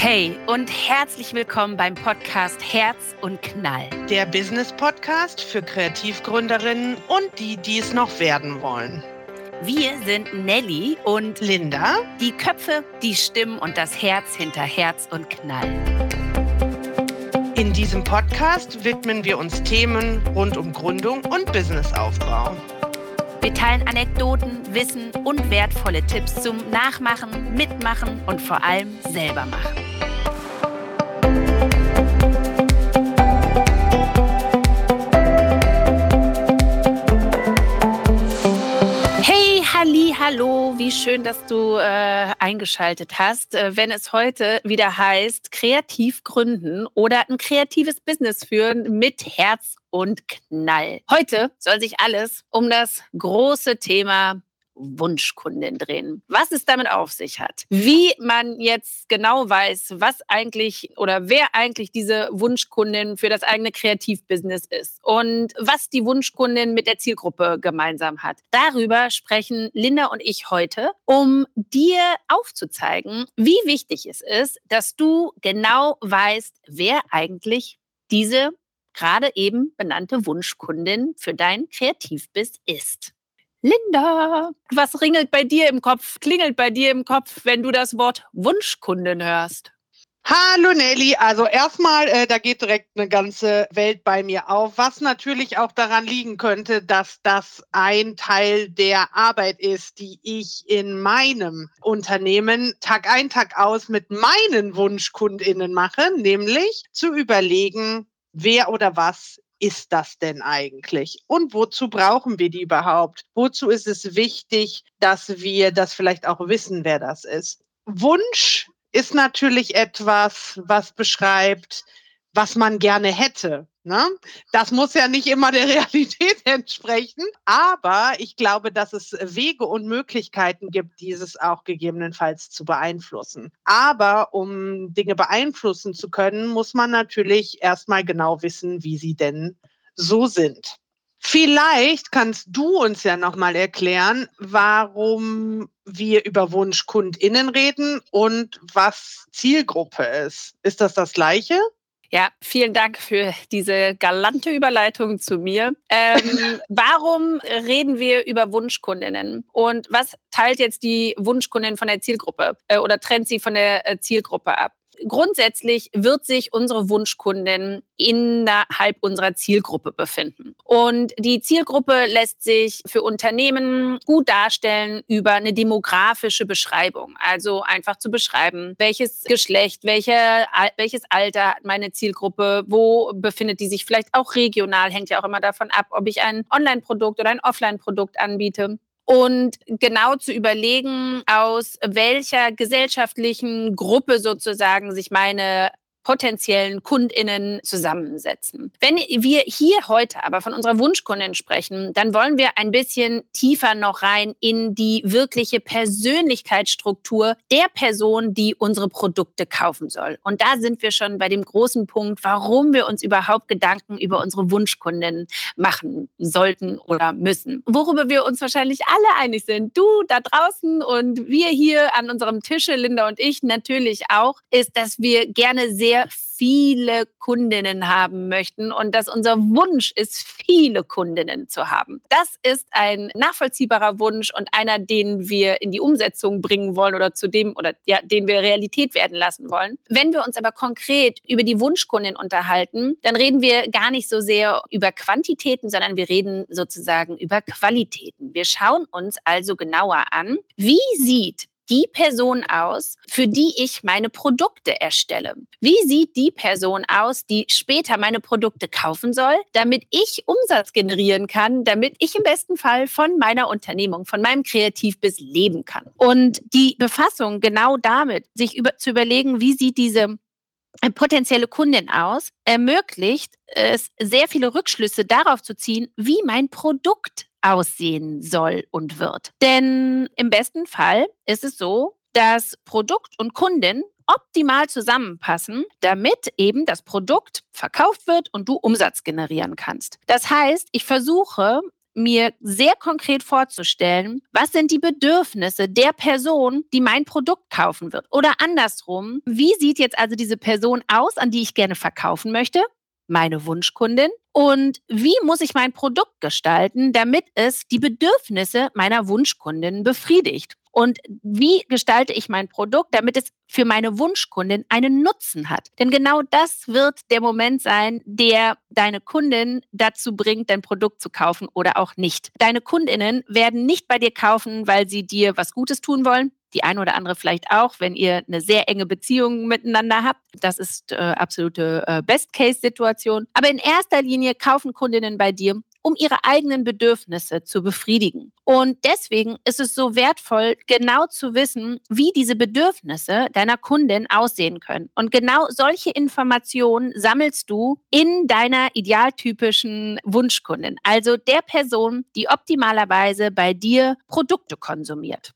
Hey und herzlich willkommen beim Podcast Herz und Knall. Der Business-Podcast für Kreativgründerinnen und die, die es noch werden wollen. Wir sind Nelly und Linda, die Köpfe, die Stimmen und das Herz hinter Herz und Knall. In diesem Podcast widmen wir uns Themen rund um Gründung und Businessaufbau. Wir teilen Anekdoten, Wissen und wertvolle Tipps zum Nachmachen, Mitmachen und vor allem selber machen. Hey, halli, hallo, wie schön, dass du eingeschaltet hast, wenn es heute wieder heißt, kreativ gründen oder ein kreatives Business führen mit Herz und Knall. Heute soll sich alles um das große Thema Wunschkundin drehen. Was es damit auf sich hat, wie man jetzt genau weiß, was eigentlich oder wer eigentlich diese Wunschkundin für das eigene Kreativbusiness ist und was die Wunschkundin mit der Zielgruppe gemeinsam hat. Darüber sprechen Linda und ich heute, um dir aufzuzeigen, wie wichtig es ist, dass du genau weißt, wer eigentlich diese gerade eben benannte Wunschkundin für dein Kreativbiz ist. Linda, was ringelt bei dir im Kopf, klingelt bei dir im Kopf, wenn du das Wort Wunschkundin hörst? Hallo Nelly, also erstmal, da geht direkt eine ganze Welt bei mir auf, was natürlich auch daran liegen könnte, dass das ein Teil der Arbeit ist, die ich in meinem Unternehmen Tag ein, Tag aus mit meinen WunschkundInnen mache, nämlich zu überlegen, wer oder was ist das denn eigentlich? Und wozu brauchen wir die überhaupt? Wozu ist es wichtig, dass wir das vielleicht auch wissen, wer das ist? Wunsch ist natürlich etwas, was beschreibt, was man gerne hätte. Ne? Das muss ja nicht immer der Realität entsprechen, aber ich glaube, dass es Wege und Möglichkeiten gibt, dieses auch gegebenenfalls zu beeinflussen. Aber um Dinge beeinflussen zu können, muss man natürlich erstmal genau wissen, wie sie denn so sind. Vielleicht kannst du uns ja nochmal erklären, warum wir über WunschkundInnen reden und was Zielgruppe ist. Ist das das Gleiche? Ja, vielen Dank für diese galante Überleitung zu mir. Warum reden wir über Wunschkundinnen? Und was teilt jetzt die Wunschkundin von der Zielgruppe oder trennt sie von der Zielgruppe ab? Grundsätzlich wird sich unsere Wunschkundin innerhalb unserer Zielgruppe befinden. Und die Zielgruppe lässt sich für Unternehmen gut darstellen über eine demografische Beschreibung. Also einfach zu beschreiben, welches Geschlecht, welches Alter hat meine Zielgruppe, wo befindet die sich vielleicht auch regional, hängt ja auch immer davon ab, ob ich ein Online-Produkt oder ein Offline-Produkt anbiete. Und genau zu überlegen, aus welcher gesellschaftlichen Gruppe sozusagen sich meine potenziellen KundInnen zusammensetzen. Wenn wir hier heute aber von unserer Wunschkundin sprechen, dann wollen wir ein bisschen tiefer noch rein in die wirkliche Persönlichkeitsstruktur der Person, die unsere Produkte kaufen soll. Und da sind wir schon bei dem großen Punkt, warum wir uns überhaupt Gedanken über unsere Wunschkundin machen sollten oder müssen. Worüber wir uns wahrscheinlich alle einig sind, du da draußen und wir hier an unserem Tische, Linda und ich natürlich auch, ist, dass wir gerne sehr viele Kundinnen haben möchten und dass unser Wunsch ist, viele Kundinnen zu haben. Das ist ein nachvollziehbarer Wunsch und einer, den wir in die Umsetzung bringen wollen oder zu dem oder ja, den wir Realität werden lassen wollen. Wenn wir uns aber konkret über die Wunschkundin unterhalten, dann reden wir gar nicht so sehr über Quantitäten, sondern wir reden sozusagen über Qualitäten. Wir schauen uns also genauer an, wie sieht die Person aus, für die ich meine Produkte erstelle? Wie sieht die Person aus, die später meine Produkte kaufen soll, damit ich Umsatz generieren kann, damit ich im besten Fall von meiner Unternehmung, von meinem Kreativbiz leben kann? Und die Befassung genau damit, sich zu überlegen, wie sieht diese potenzielle Kundin aus, ermöglicht es, sehr viele Rückschlüsse darauf zu ziehen, wie mein Produkt aussehen soll und wird. Denn im besten Fall ist es so, dass Produkt und Kundin optimal zusammenpassen, damit eben das Produkt verkauft wird und du Umsatz generieren kannst. Das heißt, ich versuche, mir sehr konkret vorzustellen, was sind die Bedürfnisse der Person, die mein Produkt kaufen wird? Oder andersrum, wie sieht jetzt also diese Person aus, an die ich gerne verkaufen möchte? Meine Wunschkundin. Und wie muss ich mein Produkt gestalten, damit es die Bedürfnisse meiner Wunschkundin befriedigt? Und wie gestalte ich mein Produkt, damit es für meine Wunschkundin einen Nutzen hat? Denn genau das wird der Moment sein, der deine Kundin dazu bringt, dein Produkt zu kaufen oder auch nicht. Deine Kundinnen werden nicht bei dir kaufen, weil sie dir was Gutes tun wollen. Die eine oder andere vielleicht auch, wenn ihr eine sehr enge Beziehung miteinander habt. Das ist absolute Best-Case-Situation. Aber in erster Linie kaufen Kundinnen bei dir, um ihre eigenen Bedürfnisse zu befriedigen. Und deswegen ist es so wertvoll, genau zu wissen, wie diese Bedürfnisse deiner Kundin aussehen können. Und genau solche Informationen sammelst du in deiner idealtypischen Wunschkundin, also der Person, die optimalerweise bei dir Produkte konsumiert.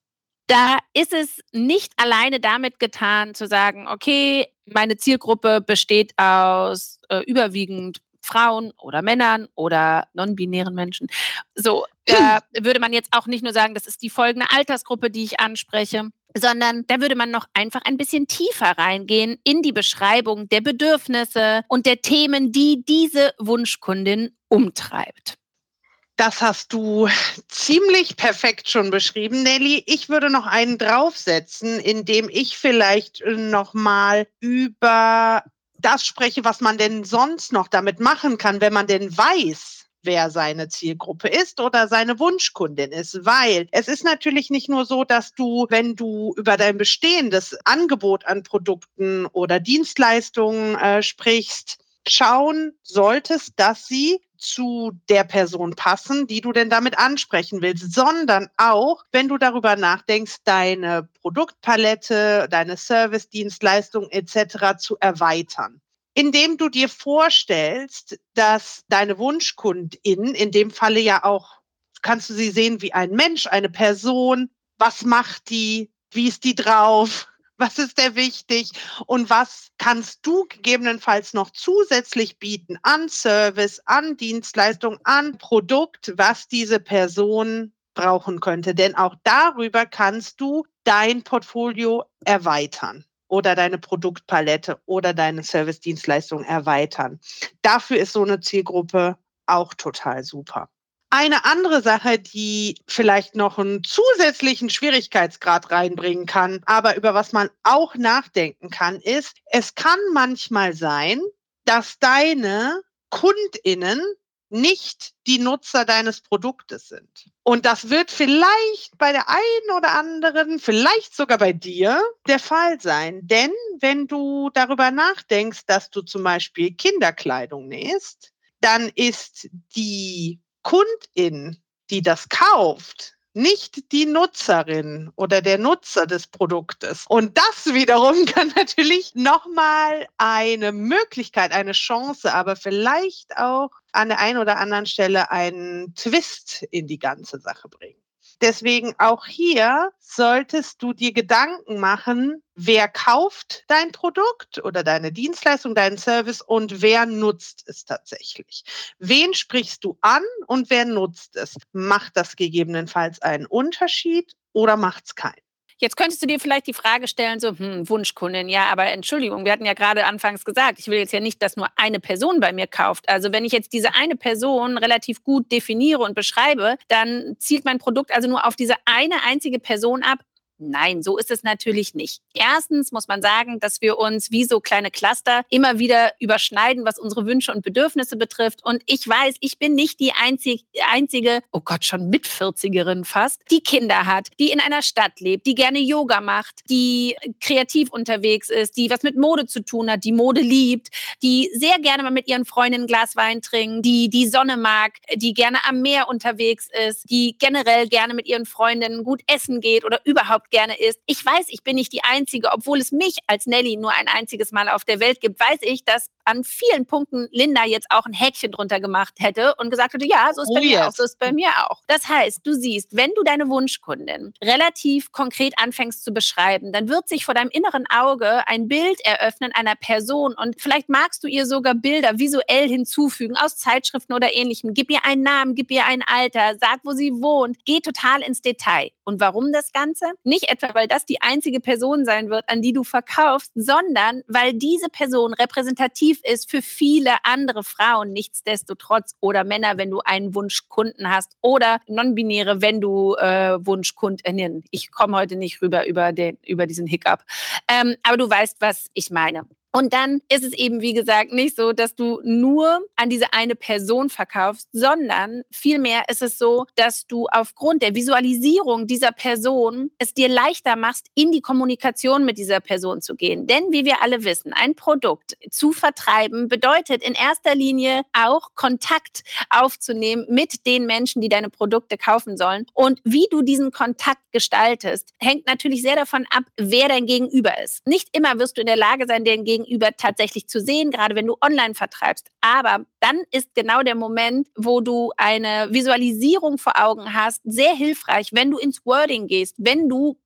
Da ist es nicht alleine damit getan, zu sagen, okay, meine Zielgruppe besteht aus überwiegend Frauen oder Männern oder non-binären Menschen. So, da würde man jetzt auch nicht nur sagen, das ist die folgende Altersgruppe, die ich anspreche, sondern da würde man noch einfach ein bisschen tiefer reingehen in die Beschreibung der Bedürfnisse und der Themen, die diese Wunschkundin umtreibt. Das hast du ziemlich perfekt schon beschrieben, Nelly. Ich würde noch einen draufsetzen, indem ich vielleicht nochmal über das spreche, was man denn sonst noch damit machen kann, wenn man denn weiß, wer seine Zielgruppe ist oder seine Wunschkundin ist. Weil es ist natürlich nicht nur so, dass du, wenn du über dein bestehendes Angebot an Produkten oder Dienstleistungen sprichst, schauen solltest, dass sie zu der Person passen, die du denn damit ansprechen willst, sondern auch, wenn du darüber nachdenkst, deine Produktpalette, deine Service-Dienstleistung etc. zu erweitern. Indem du dir vorstellst, dass deine Wunschkundin, in dem Falle ja auch, kannst du sie sehen wie ein Mensch, eine Person, was macht die, wie ist die drauf? Was ist dir wichtig und was kannst du gegebenenfalls noch zusätzlich bieten an Service, an Dienstleistung, an Produkt, was diese Person brauchen könnte? Denn auch darüber kannst du dein Portfolio erweitern oder deine Produktpalette oder deine Service-Dienstleistung erweitern. Dafür ist so eine Zielgruppe auch total super. Eine andere Sache, die vielleicht noch einen zusätzlichen Schwierigkeitsgrad reinbringen kann, aber über was man auch nachdenken kann, ist, es kann manchmal sein, dass deine KundInnen nicht die Nutzer deines Produktes sind. Und das wird vielleicht bei der einen oder anderen, vielleicht sogar bei dir, der Fall sein. Denn wenn du darüber nachdenkst, dass du zum Beispiel Kinderkleidung nähst, dann ist die Kundin, die das kauft, nicht die Nutzerin oder der Nutzer des Produktes. Und das wiederum kann natürlich nochmal eine Möglichkeit, eine Chance, aber vielleicht auch an der einen oder anderen Stelle einen Twist in die ganze Sache bringen. Deswegen auch hier solltest du dir Gedanken machen, wer kauft dein Produkt oder deine Dienstleistung, deinen Service und wer nutzt es tatsächlich. Wen sprichst du an und wer nutzt es? Macht das gegebenenfalls einen Unterschied oder macht es keinen? Jetzt könntest du dir vielleicht die Frage stellen, so Wunschkundin, ja, aber Entschuldigung, wir hatten ja gerade anfangs gesagt, ich will jetzt ja nicht, dass nur eine Person bei mir kauft. Also wenn ich jetzt diese eine Person relativ gut definiere und beschreibe, dann zielt mein Produkt also nur auf diese eine einzige Person ab. Nein, so ist es natürlich nicht. Erstens muss man sagen, dass wir uns wie so kleine Cluster immer wieder überschneiden, was unsere Wünsche und Bedürfnisse betrifft. Und ich weiß, ich bin nicht die einzige, oh Gott, schon mit 40erin fast, die Kinder hat, die in einer Stadt lebt, die gerne Yoga macht, die kreativ unterwegs ist, die was mit Mode zu tun hat, die Mode liebt, die sehr gerne mal mit ihren Freundinnen ein Glas Wein trinkt, die die Sonne mag, die gerne am Meer unterwegs ist, die generell gerne mit ihren Freundinnen gut essen geht oder überhaupt gerne ist. Ich weiß, ich bin nicht die Einzige, obwohl es mich als Nelly nur ein einziges Mal auf der Welt gibt, weiß ich, dass an vielen Punkten Linda jetzt auch ein Häkchen drunter gemacht hätte und gesagt hätte, ja, so ist bei mir auch, so ist bei mir auch. Das heißt, du siehst, wenn du deine Wunschkundin relativ konkret anfängst zu beschreiben, dann wird sich vor deinem inneren Auge ein Bild eröffnen einer Person und vielleicht magst du ihr sogar Bilder visuell hinzufügen aus Zeitschriften oder Ähnlichem. Gib ihr einen Namen, gib ihr ein Alter, sag, wo sie wohnt, geh total ins Detail. Und warum das Ganze? Nicht etwa, weil das die einzige Person sein wird, an die du verkaufst, sondern weil diese Person repräsentativ ist für viele andere Frauen, nichtsdestotrotz, oder Männer, wenn du einen Wunschkunden hast, oder non-binäre, wenn du Wunschkundinnen. Ich komme heute nicht rüber über diesen Hiccup. Aber du weißt, was ich meine. Und dann ist es eben, wie gesagt, nicht so, dass du nur an diese eine Person verkaufst, sondern vielmehr ist es so, dass du aufgrund der Visualisierung dieser Person es dir leichter machst, in die Kommunikation mit dieser Person zu gehen. Denn wie wir alle wissen, ein Produkt zu vertreiben bedeutet in erster Linie auch Kontakt aufzunehmen mit den Menschen, die deine Produkte kaufen sollen. Und wie du diesen Kontakt gestaltest, hängt natürlich sehr davon ab, wer dein Gegenüber ist. Nicht immer wirst du in der Lage sein, den Gegenüber tatsächlich zu sehen, gerade wenn du online vertreibst. Aber dann ist genau der Moment, wo du eine Visualisierung vor Augen hast, sehr hilfreich, wenn du ins Wording gehst, wenn du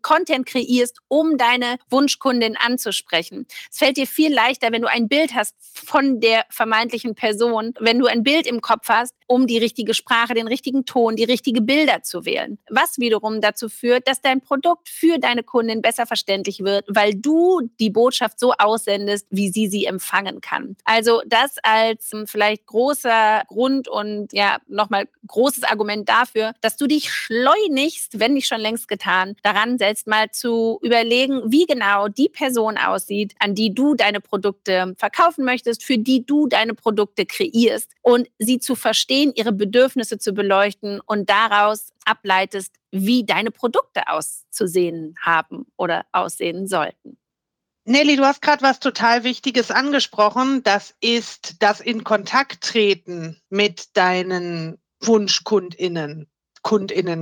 Content kreierst, um deine Wunschkundin anzusprechen. Es fällt dir viel leichter, wenn du ein Bild hast von der vermeintlichen Person, wenn du ein Bild im Kopf hast, um die richtige Sprache, den richtigen Ton, die richtigen Bilder zu wählen. Was wiederum dazu führt, dass dein Produkt für deine Kundin besser verständlich wird, weil du die Botschaft so aussendest, wie sie empfangen kann. Also das als vielleicht großer Grund und ja, nochmal großes Argument dafür, dass du dich schleunigst, wenn nicht schon längst getan, daran selbst mal zu überlegen, wie genau die Person aussieht, an die du deine Produkte verkaufen möchtest, für die du deine Produkte kreierst und sie zu verstehen, ihre Bedürfnisse zu beleuchten und daraus ableitest, wie deine Produkte auszusehen haben oder aussehen sollten. Nelly, du hast gerade was total Wichtiges angesprochen. Das ist das in Kontakt treten mit deinen KundInnen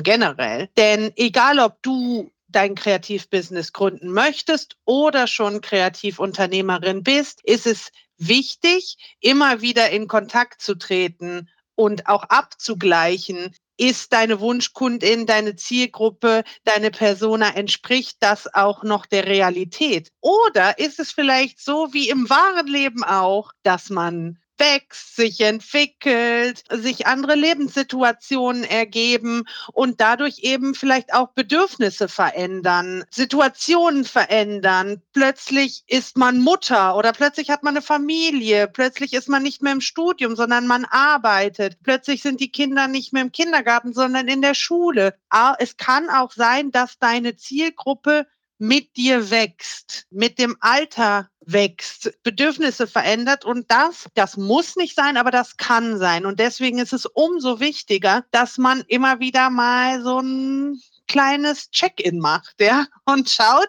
generell. Denn egal, ob du dein Kreativbusiness gründen möchtest oder schon Kreativunternehmerin bist, ist es wichtig, immer wieder in Kontakt zu treten und auch abzugleichen, ist deine Wunschkundin, deine Zielgruppe, deine Persona, entspricht das auch noch der Realität? Oder ist es vielleicht so wie im wahren Leben auch, dass man wächst, sich entwickelt, sich andere Lebenssituationen ergeben und dadurch eben vielleicht auch Bedürfnisse verändern, Situationen verändern. Plötzlich ist man Mutter oder plötzlich hat man eine Familie, plötzlich ist man nicht mehr im Studium, sondern man arbeitet. Plötzlich sind die Kinder nicht mehr im Kindergarten, sondern in der Schule. Es kann auch sein, dass deine Zielgruppe mit dir wächst, mit dem Alter wächst, Bedürfnisse verändert und das muss nicht sein, aber das kann sein. Und deswegen ist es umso wichtiger, dass man immer wieder mal so ein kleines Check-in macht, ja, und schaut,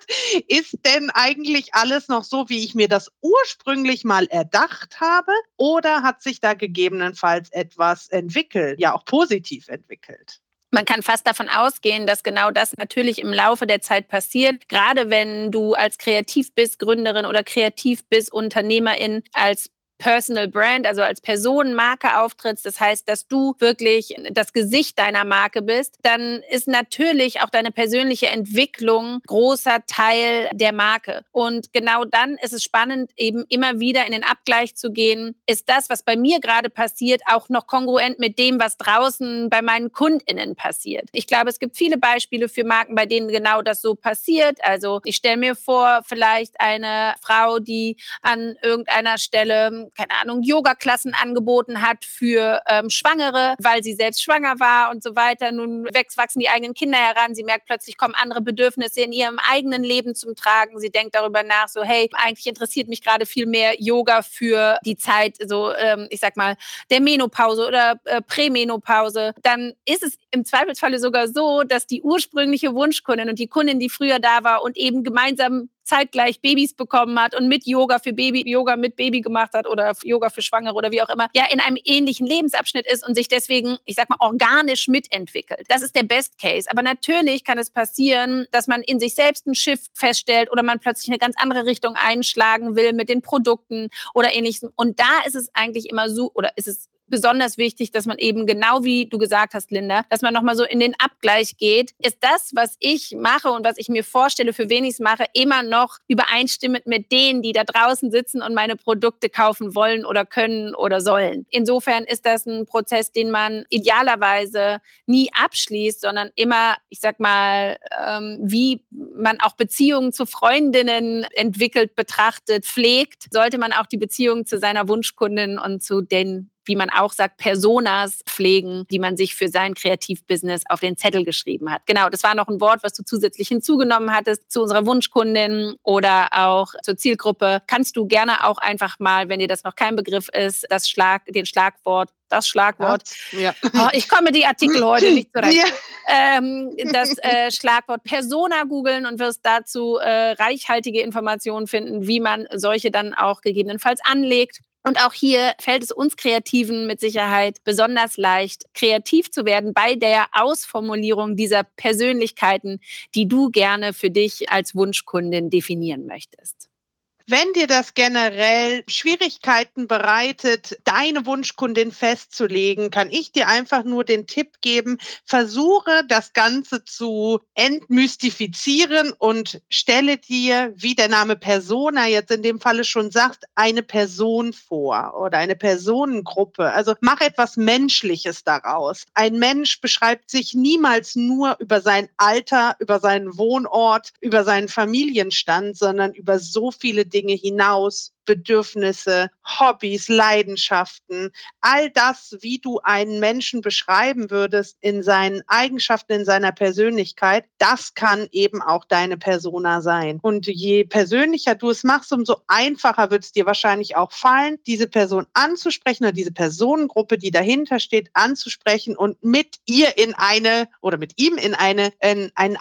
ist denn eigentlich alles noch so, wie ich mir das ursprünglich mal erdacht habe, oder hat sich da gegebenenfalls etwas entwickelt, ja auch positiv entwickelt? Man kann fast davon ausgehen, dass genau das natürlich im Laufe der Zeit passiert. Gerade wenn du als kreativ bist, Gründerin oder kreativ bist, Unternehmerin, als Personal Brand, also als Personenmarke auftrittst, das heißt, dass du wirklich das Gesicht deiner Marke bist, dann ist natürlich auch deine persönliche Entwicklung großer Teil der Marke. Und genau dann ist es spannend, eben immer wieder in den Abgleich zu gehen, ist das, was bei mir gerade passiert, auch noch kongruent mit dem, was draußen bei meinen KundInnen passiert. Ich glaube, es gibt viele Beispiele für Marken, bei denen genau das so passiert. Also ich stelle mir vor, vielleicht eine Frau, die an irgendeiner Stelle, keine Ahnung, Yoga-Klassen angeboten hat für Schwangere, weil sie selbst schwanger war und so weiter. Nun wachsen die eigenen Kinder heran. Sie merkt plötzlich, kommen andere Bedürfnisse in ihrem eigenen Leben zum Tragen. Sie denkt darüber nach, so hey, eigentlich interessiert mich gerade viel mehr Yoga für die Zeit, so ich sag mal, der Menopause oder Prämenopause. Dann ist es im Zweifelsfalle sogar so, dass die ursprüngliche Wunschkundin und die Kundin, die früher da war und eben gemeinsam zeitgleich Babys bekommen hat und mit Yoga für Baby, Yoga mit Baby gemacht hat oder Yoga für Schwangere oder wie auch immer, ja in einem ähnlichen Lebensabschnitt ist und sich deswegen, ich sag mal, organisch mitentwickelt. Das ist der Best Case. Aber natürlich kann es passieren, dass man in sich selbst einen Shift feststellt oder man plötzlich eine ganz andere Richtung einschlagen will mit den Produkten oder Ähnlichem. Und da ist es eigentlich immer so, oder ist es besonders wichtig, dass man eben genau wie du gesagt hast, Linda, dass man nochmal so in den Abgleich geht. Ist das, was ich mache und was ich mir vorstelle, für wen ich es mache, immer noch übereinstimmend mit denen, die da draußen sitzen und meine Produkte kaufen wollen oder können oder sollen? Insofern ist das ein Prozess, den man idealerweise nie abschließt, sondern immer, ich sag mal, wie man auch Beziehungen zu Freundinnen entwickelt, betrachtet, pflegt, sollte man auch die Beziehungen zu seiner Wunschkundin und zu den, wie man auch sagt, Personas pflegen, die man sich für sein Kreativbusiness auf den Zettel geschrieben hat. Genau, das war noch ein Wort, was du zusätzlich hinzugenommen hattest, zu unserer Wunschkundin oder auch zur Zielgruppe. Kannst du gerne auch einfach mal, wenn dir das noch kein Begriff ist, das Schlagwort, ja. Oh, ich komme mit den Artikeln heute nicht zurecht. Ja. Das Schlagwort Persona googeln und wirst dazu reichhaltige Informationen finden, wie man solche dann auch gegebenenfalls anlegt. Und auch hier fällt es uns Kreativen mit Sicherheit besonders leicht, kreativ zu werden bei der Ausformulierung dieser Persönlichkeiten, die du gerne für dich als Wunschkundin definieren möchtest. Wenn dir das generell Schwierigkeiten bereitet, deine Wunschkundin festzulegen, kann ich dir einfach nur den Tipp geben, versuche das Ganze zu entmystifizieren und stelle dir, wie der Name Persona jetzt in dem Falle schon sagt, eine Person vor oder eine Personengruppe. Also mach etwas Menschliches daraus. Ein Mensch beschreibt sich niemals nur über sein Alter, über seinen Wohnort, über seinen Familienstand, sondern über so viele Dinge hinaus, Bedürfnisse, Hobbys, Leidenschaften, all das, wie du einen Menschen beschreiben würdest in seinen Eigenschaften, in seiner Persönlichkeit, das kann eben auch deine Persona sein. Und je persönlicher du es machst, umso einfacher wird es dir wahrscheinlich auch fallen, diese Person anzusprechen oder diese Personengruppe, die dahinter steht, anzusprechen und mit ihr in eine oder mit ihm in einen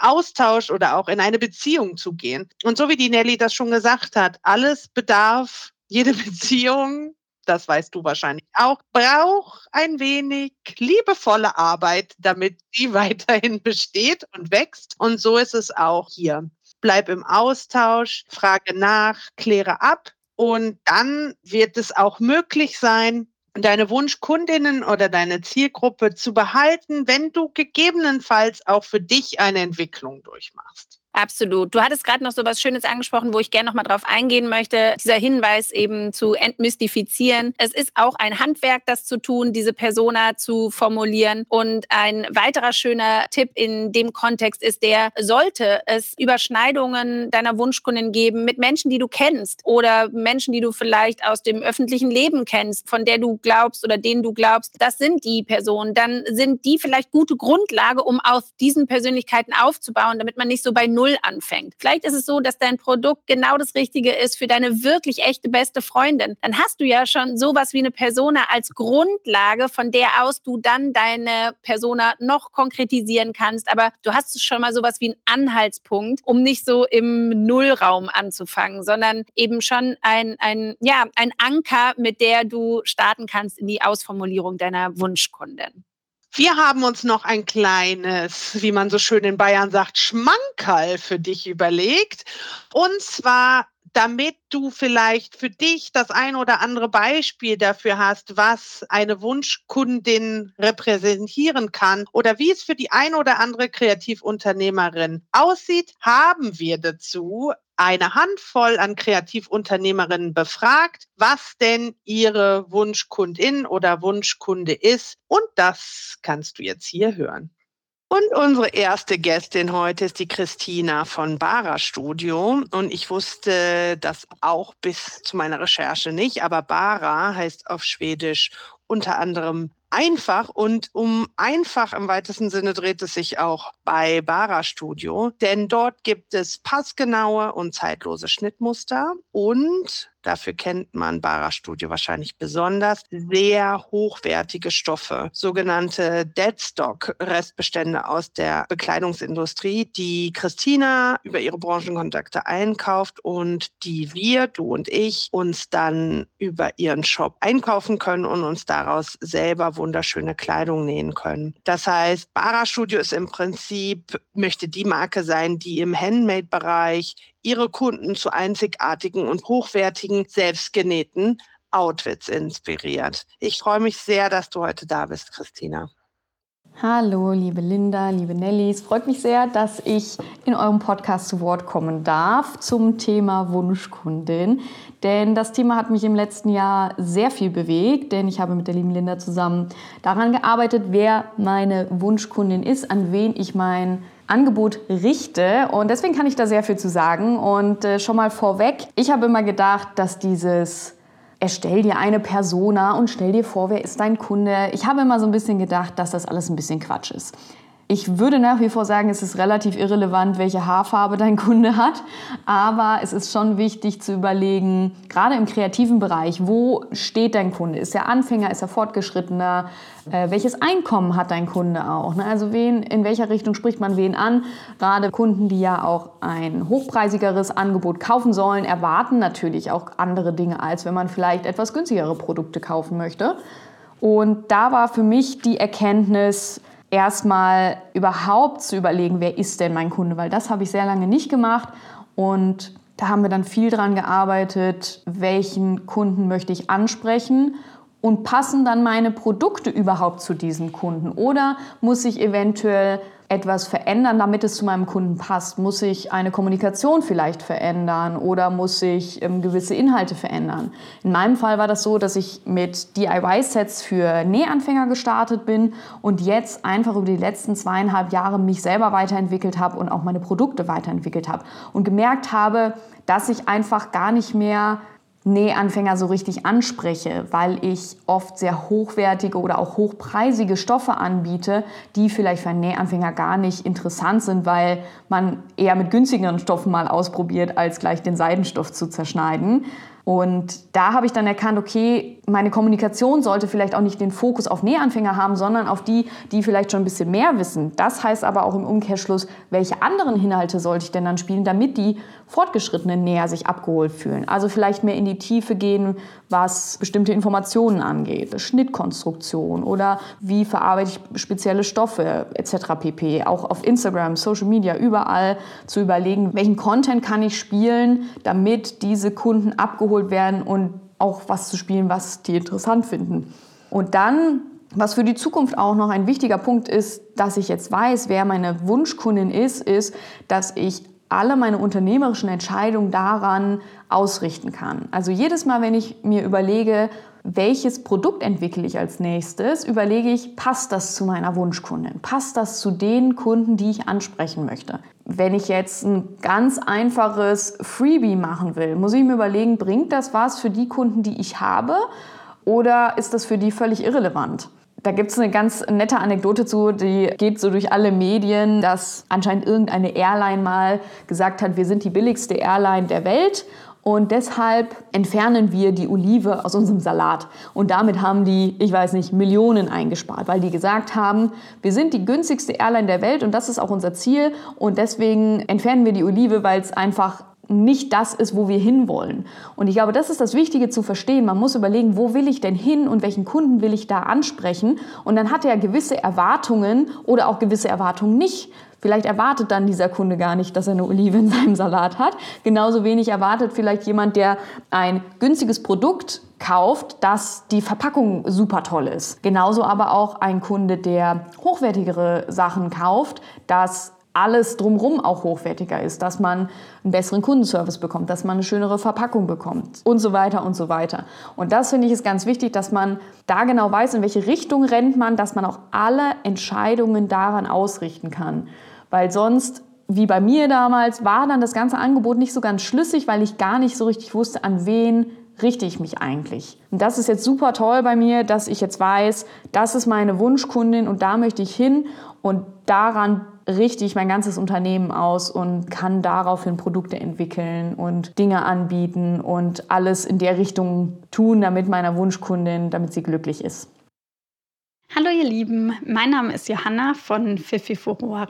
Austausch oder auch in eine Beziehung zu gehen. Und so wie die Nelly das schon gesagt hat, alles bedarf, jede Beziehung, das weißt du wahrscheinlich auch, braucht ein wenig liebevolle Arbeit, damit sie weiterhin besteht und wächst. Und so ist es auch hier. Bleib im Austausch, frage nach, kläre ab und dann wird es auch möglich sein, deine Wunschkundinnen oder deine Zielgruppe zu behalten, wenn du gegebenenfalls auch für dich eine Entwicklung durchmachst. Absolut. Du hattest gerade noch so was Schönes angesprochen, wo ich gerne noch mal drauf eingehen möchte. Dieser Hinweis eben zu entmystifizieren. Es ist auch ein Handwerk, das zu tun, diese Persona zu formulieren. Und ein weiterer schöner Tipp in dem Kontext ist der, sollte es Überschneidungen deiner Wunschkundin geben mit Menschen, die du kennst oder Menschen, die du vielleicht aus dem öffentlichen Leben kennst, von der du glaubst oder denen du glaubst, das sind die Personen, dann sind die vielleicht gute Grundlage, um auf diesen Persönlichkeiten aufzubauen, damit man nicht so bei Null anfängt. Vielleicht ist es so, dass dein Produkt genau das Richtige ist für deine wirklich echte beste Freundin. Dann hast du ja schon sowas wie eine Persona als Grundlage, von der aus du dann deine Persona noch konkretisieren kannst. Aber du hast schon mal sowas wie einen Anhaltspunkt, um nicht so im Nullraum anzufangen, sondern eben schon ein Anker, mit der du starten kannst in die Ausformulierung deiner Wunschkundin. Wir haben uns noch ein kleines, wie man so schön in Bayern sagt, Schmankerl für dich überlegt. Und zwar, damit du vielleicht für dich das ein oder andere Beispiel dafür hast, was eine Wunschkundin repräsentieren kann oder wie es für die ein oder andere Kreativunternehmerin aussieht, haben wir dazu eine Handvoll an Kreativunternehmerinnen befragt, was denn ihre Wunschkundin oder Wunschkunde ist. Und das kannst du jetzt hier hören. Und unsere erste Gästin heute ist die Christina von Bara Studio. Und ich wusste das auch bis zu meiner Recherche nicht, aber Bara heißt auf Schwedisch unter anderem einfach und um einfach im weitesten Sinne dreht es sich auch bei Bara Studio, denn dort gibt es passgenaue und zeitlose Schnittmuster und dafür kennt man Bara Studio wahrscheinlich besonders, sehr hochwertige Stoffe, sogenannte Deadstock-Restbestände aus der Bekleidungsindustrie, die Christina über ihre Branchenkontakte einkauft und die wir, du und ich, uns dann über ihren Shop einkaufen können und uns daraus selber wunderschöne Kleidung nähen können. Das heißt, Bara Studio ist im Prinzip, möchte die Marke sein, die im Handmade-Bereich ihre Kunden zu einzigartigen und hochwertigen, selbstgenähten Outfits inspiriert. Ich freue mich sehr, dass du heute da bist, Christina. Hallo, liebe Linda, liebe Nelly. Es freut mich sehr, dass ich in eurem Podcast zu Wort kommen darf zum Thema Wunschkundin. Denn das Thema hat mich im letzten Jahr sehr viel bewegt, denn ich habe mit der lieben Linda zusammen daran gearbeitet, wer meine Wunschkundin ist, an wen ich mein Angebot richte, und deswegen kann ich da sehr viel zu sagen. Und schon mal vorweg, ich habe immer gedacht, dass dieses erstell dir eine Persona und stell dir vor, wer ist dein Kunde. Ich habe immer so ein bisschen gedacht, dass das alles ein bisschen Quatsch ist. Ich würde nach wie vor sagen, es ist relativ irrelevant, welche Haarfarbe dein Kunde hat. Aber es ist schon wichtig zu überlegen, gerade im kreativen Bereich, wo steht dein Kunde? Ist er Anfänger, ist er Fortgeschrittener? Welches Einkommen hat dein Kunde auch? Ne? Also in welcher Richtung spricht man wen an? Gerade Kunden, die ja auch ein hochpreisigeres Angebot kaufen sollen, erwarten natürlich auch andere Dinge, als wenn man vielleicht etwas günstigere Produkte kaufen möchte. Und da war für mich die Erkenntnis, erstmal überhaupt zu überlegen, wer ist denn mein Kunde, weil das habe ich sehr lange nicht gemacht, und da haben wir dann viel dran gearbeitet, welchen Kunden möchte ich ansprechen und passen dann meine Produkte überhaupt zu diesem Kunden, oder muss ich eventuell etwas verändern, damit es zu meinem Kunden passt? Muss ich eine Kommunikation vielleicht verändern oder muss ich gewisse Inhalte verändern? In meinem Fall war das so, dass ich mit DIY-Sets für Nähanfänger gestartet bin und jetzt einfach über die letzten 2,5 Jahre mich selber weiterentwickelt habe und auch meine Produkte weiterentwickelt habe und gemerkt habe, dass ich einfach gar nicht mehr Nähanfänger so richtig anspreche, weil ich oft sehr hochwertige oder auch hochpreisige Stoffe anbiete, die vielleicht für einen Nähanfänger gar nicht interessant sind, weil man eher mit günstigeren Stoffen mal ausprobiert, als gleich den Seidenstoff zu zerschneiden. Und da habe ich dann erkannt, okay, meine Kommunikation sollte vielleicht auch nicht den Fokus auf Nähanfänger haben, sondern auf die, die vielleicht schon ein bisschen mehr wissen. Das heißt aber auch im Umkehrschluss, welche anderen Inhalte sollte ich denn dann spielen, damit die Fortgeschrittenen näher sich abgeholt fühlen. Also vielleicht mehr in die Tiefe gehen, was bestimmte Informationen angeht, Schnittkonstruktion oder wie verarbeite ich spezielle Stoffe etc. pp. Auch auf Instagram, Social Media, überall zu überlegen, welchen Content kann ich spielen, damit diese Kunden abgeholt werden und auch was zu spielen, was die interessant finden. Und dann, was für die Zukunft auch noch ein wichtiger Punkt ist, dass ich jetzt weiß, wer meine Wunschkundin ist, dass ich alle meine unternehmerischen Entscheidungen daran ausrichten kann. Also jedes Mal, wenn ich mir überlege, welches Produkt entwickle ich als nächstes, überlege ich, passt das zu meiner Wunschkundin? Passt das zu den Kunden, die ich ansprechen möchte? Wenn ich jetzt ein ganz einfaches Freebie machen will, muss ich mir überlegen, bringt das was für die Kunden, die ich habe, oder ist das für die völlig irrelevant? Da gibt es eine ganz nette Anekdote zu, die geht so durch alle Medien, dass anscheinend irgendeine Airline mal gesagt hat, wir sind die billigste Airline der Welt und deshalb entfernen wir die Olive aus unserem Salat. Und damit haben die, ich weiß nicht, Millionen eingespart, weil die gesagt haben, wir sind die günstigste Airline der Welt und das ist auch unser Ziel und deswegen entfernen wir die Olive, weil es einfach nicht das ist, wo wir hinwollen. Und ich glaube, das ist das Wichtige zu verstehen. Man muss überlegen, wo will ich denn hin und welchen Kunden will ich da ansprechen? Und dann hat er gewisse Erwartungen oder auch gewisse Erwartungen nicht. Vielleicht erwartet dann dieser Kunde gar nicht, dass er eine Olive in seinem Salat hat. Genauso wenig erwartet vielleicht jemand, der ein günstiges Produkt kauft, dass die Verpackung super toll ist. Genauso aber auch ein Kunde, der hochwertigere Sachen kauft, dass alles drumherum auch hochwertiger ist, dass man einen besseren Kundenservice bekommt, dass man eine schönere Verpackung bekommt und so weiter und so weiter. Und das finde ich ist ganz wichtig, dass man da genau weiß, in welche Richtung rennt man, dass man auch alle Entscheidungen daran ausrichten kann. Weil sonst, wie bei mir damals, war dann das ganze Angebot nicht so ganz schlüssig, weil ich gar nicht so richtig wusste, an wen richte ich mich eigentlich. Und das ist jetzt super toll bei mir, dass ich jetzt weiß, das ist meine Wunschkundin und da möchte ich hin und daran richtig mein ganzes Unternehmen aus und kann daraufhin Produkte entwickeln und Dinge anbieten und alles in der Richtung tun, damit meiner Wunschkundin, damit sie glücklich ist. Hallo ihr Lieben, mein Name ist Johanna von fififurore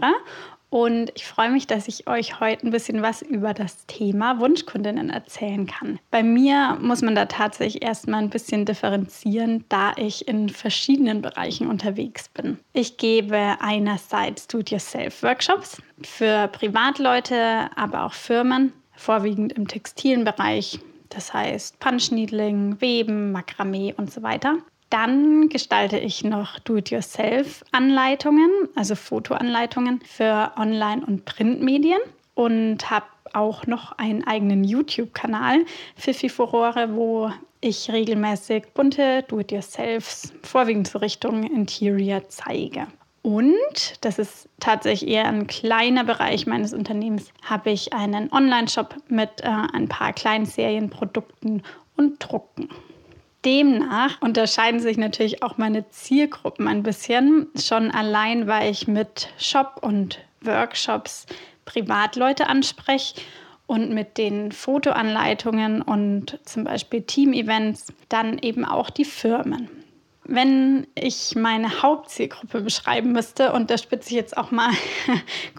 und ich freue mich, dass ich euch heute ein bisschen was über das Thema Wunschkundinnen erzählen kann. Bei mir muss man da tatsächlich erstmal ein bisschen differenzieren, da ich in verschiedenen Bereichen unterwegs bin. Ich gebe einerseits Do-it-yourself-Workshops für Privatleute, aber auch Firmen, vorwiegend im textilen Bereich, das heißt Punch-Needling, Weben, Makramee und so weiter. Dann gestalte ich noch Do-it-yourself-Anleitungen, also Fotoanleitungen für Online- und Printmedien und habe auch noch einen eigenen YouTube-Kanal, fififurore, wo ich regelmäßig bunte Do-it-yourselfs, vorwiegend zur Richtung Interior, zeige. Und, das ist tatsächlich eher ein kleiner Bereich meines Unternehmens, habe ich einen Online-Shop mit ein paar kleinen Serienprodukten und Drucken. Demnach unterscheiden sich natürlich auch meine Zielgruppen ein bisschen, schon allein, weil ich mit Shop und Workshops Privatleute anspreche und mit den Fotoanleitungen und zum Beispiel Team-Events dann eben auch die Firmen. Wenn ich meine Hauptzielgruppe beschreiben müsste, und da spitze ich jetzt auch mal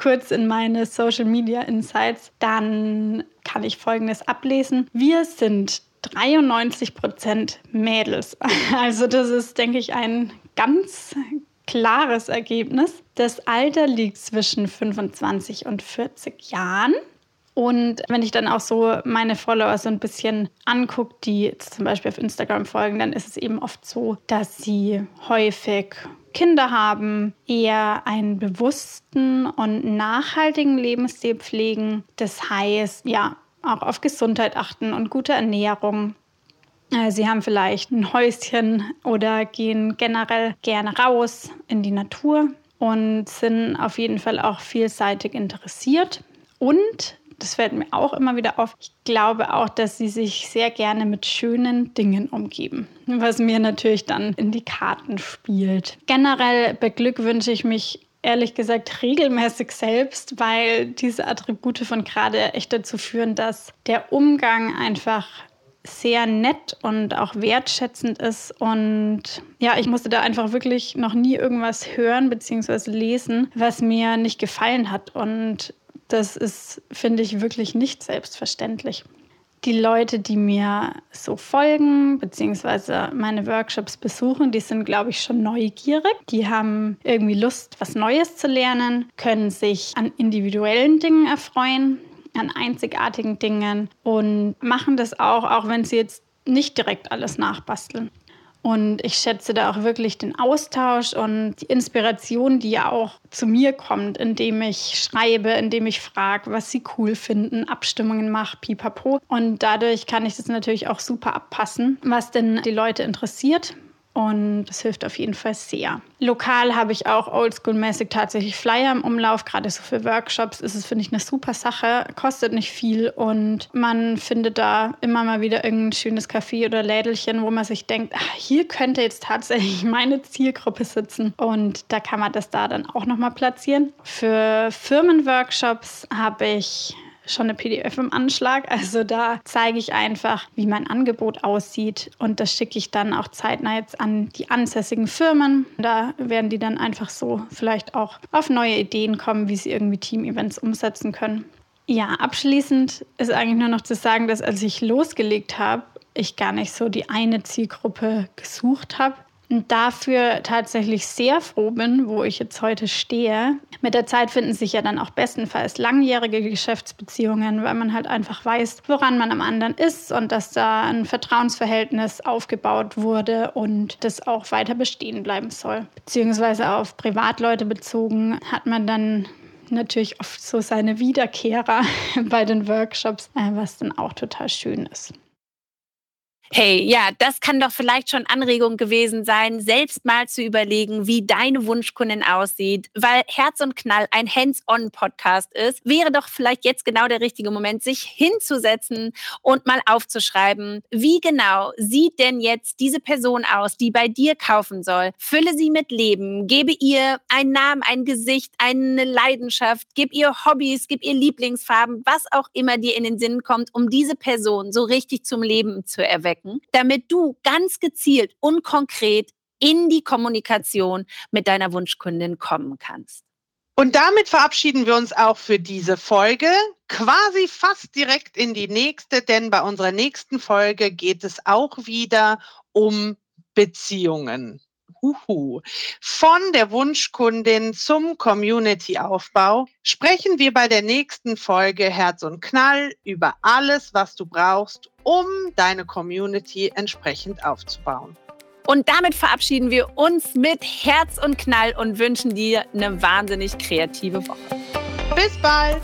kurz in meine Social Media Insights, dann kann ich Folgendes ablesen. Wir sind 93% Mädels. Also das ist, denke ich, ein ganz klares Ergebnis. Das Alter liegt zwischen 25 und 40 Jahren. Und wenn ich dann auch so meine Follower so ein bisschen angucke, die zum Beispiel auf Instagram folgen, dann ist es eben oft so, dass sie häufig Kinder haben, eher einen bewussten und nachhaltigen Lebensstil pflegen. Das heißt, ja, auch auf Gesundheit achten und gute Ernährung. Sie haben vielleicht ein Häuschen oder gehen generell gerne raus in die Natur und sind auf jeden Fall auch vielseitig interessiert. Und, das fällt mir auch immer wieder auf, ich glaube auch, dass sie sich sehr gerne mit schönen Dingen umgeben, was mir natürlich dann in die Karten spielt. Generell beglückwünsche ich mich ehrlich gesagt regelmäßig selbst, weil diese Attribute von gerade echt dazu führen, dass der Umgang einfach sehr nett und auch wertschätzend ist. Und ja, ich musste da einfach wirklich noch nie irgendwas hören bzw. lesen, was mir nicht gefallen hat. Und das ist, finde ich, wirklich nicht selbstverständlich. Die Leute, die mir so folgen bzw. meine Workshops besuchen, die sind, glaube ich, schon neugierig. Die haben irgendwie Lust, was Neues zu lernen, können sich an individuellen Dingen erfreuen, an einzigartigen Dingen und machen das auch wenn sie jetzt nicht direkt alles nachbasteln. Und ich schätze da auch wirklich den Austausch und die Inspiration, die ja auch zu mir kommt, indem ich schreibe, indem ich frage, was sie cool finden, Abstimmungen mache, pipapo. Und dadurch kann ich das natürlich auch super abpassen, was denn die Leute interessiert. Und das hilft auf jeden Fall sehr. Lokal habe ich auch oldschool-mäßig tatsächlich Flyer im Umlauf. Gerade so für Workshops ist es, finde ich, eine super Sache. Kostet nicht viel und man findet da immer mal wieder irgendein schönes Café oder Lädelchen, wo man sich denkt, ach, hier könnte jetzt tatsächlich meine Zielgruppe sitzen. Und da kann man das da dann auch nochmal platzieren. Für Firmenworkshops habe ich schon eine PDF im Anschlag. Also da zeige ich einfach, wie mein Angebot aussieht. Und das schicke ich dann auch zeitnah jetzt an die ansässigen Firmen. Da werden die dann einfach so vielleicht auch auf neue Ideen kommen, wie sie irgendwie Team-Events umsetzen können. Ja, abschließend ist eigentlich nur noch zu sagen, dass als ich losgelegt habe, ich gar nicht so die eine Zielgruppe gesucht habe. Und dafür tatsächlich sehr froh bin, wo ich jetzt heute stehe. Mit der Zeit finden sich ja dann auch bestenfalls langjährige Geschäftsbeziehungen, weil man halt einfach weiß, woran man am anderen ist und dass da ein Vertrauensverhältnis aufgebaut wurde und das auch weiter bestehen bleiben soll. Beziehungsweise auf Privatleute bezogen hat man dann natürlich oft so seine Wiederkehrer bei den Workshops, was dann auch total schön ist. Hey, ja, das kann doch vielleicht schon Anregung gewesen sein, selbst mal zu überlegen, wie deine Wunschkundin aussieht, weil Herz und Knall ein Hands-on-Podcast ist, wäre doch vielleicht jetzt genau der richtige Moment, sich hinzusetzen und mal aufzuschreiben, wie genau sieht denn jetzt diese Person aus, die bei dir kaufen soll. Fülle sie mit Leben, gebe ihr einen Namen, ein Gesicht, eine Leidenschaft, gib ihr Hobbys, gib ihr Lieblingsfarben, was auch immer dir in den Sinn kommt, um diese Person so richtig zum Leben zu erwecken, damit du ganz gezielt und konkret in die Kommunikation mit deiner Wunschkundin kommen kannst. Und damit verabschieden wir uns auch für diese Folge, quasi fast direkt in die nächste, denn bei unserer nächsten Folge geht es auch wieder um Beziehungen. Von der Wunschkundin zum Community-Aufbau sprechen wir bei der nächsten Folge Herz und Knall über alles, was du brauchst, um deine Community entsprechend aufzubauen. Und damit verabschieden wir uns mit Herz und Knall und wünschen dir eine wahnsinnig kreative Woche. Bis bald!